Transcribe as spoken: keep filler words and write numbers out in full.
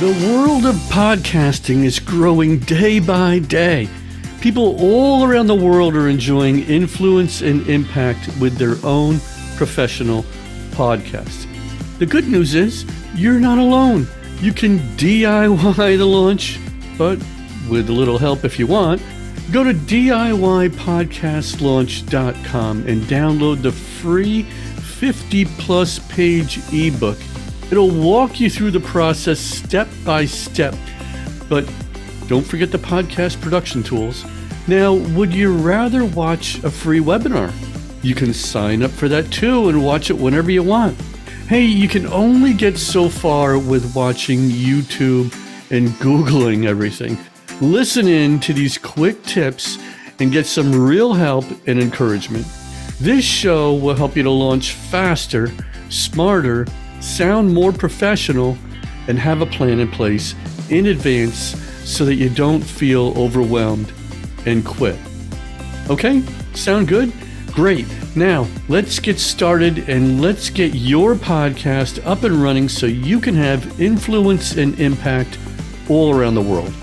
The world of podcasting is growing day by day. People all around the world are enjoying influence and impact with their own professional podcasts. The good news is you're not alone. You can D I Y the launch, but with a little help if you want. Go to D I Y podcast launch dot com and download the free fifty plus page ebook. It'll walk you through the process step by step, but don't forget the podcast production tools. Now, would you rather watch a free webinar? You can sign up for that too and watch it whenever you want. Hey, you can only get so far with watching YouTube and Googling everything. Listen in to these quick tips and get some real help and encouragement. This show will help you to launch faster, smarter, sound more professional, and have a plan in place in advance so that you don't feel overwhelmed and quit. Okay, sound good? Great. Now, let's get started and let's get your podcast up and running so you can have influence and impact all around the world.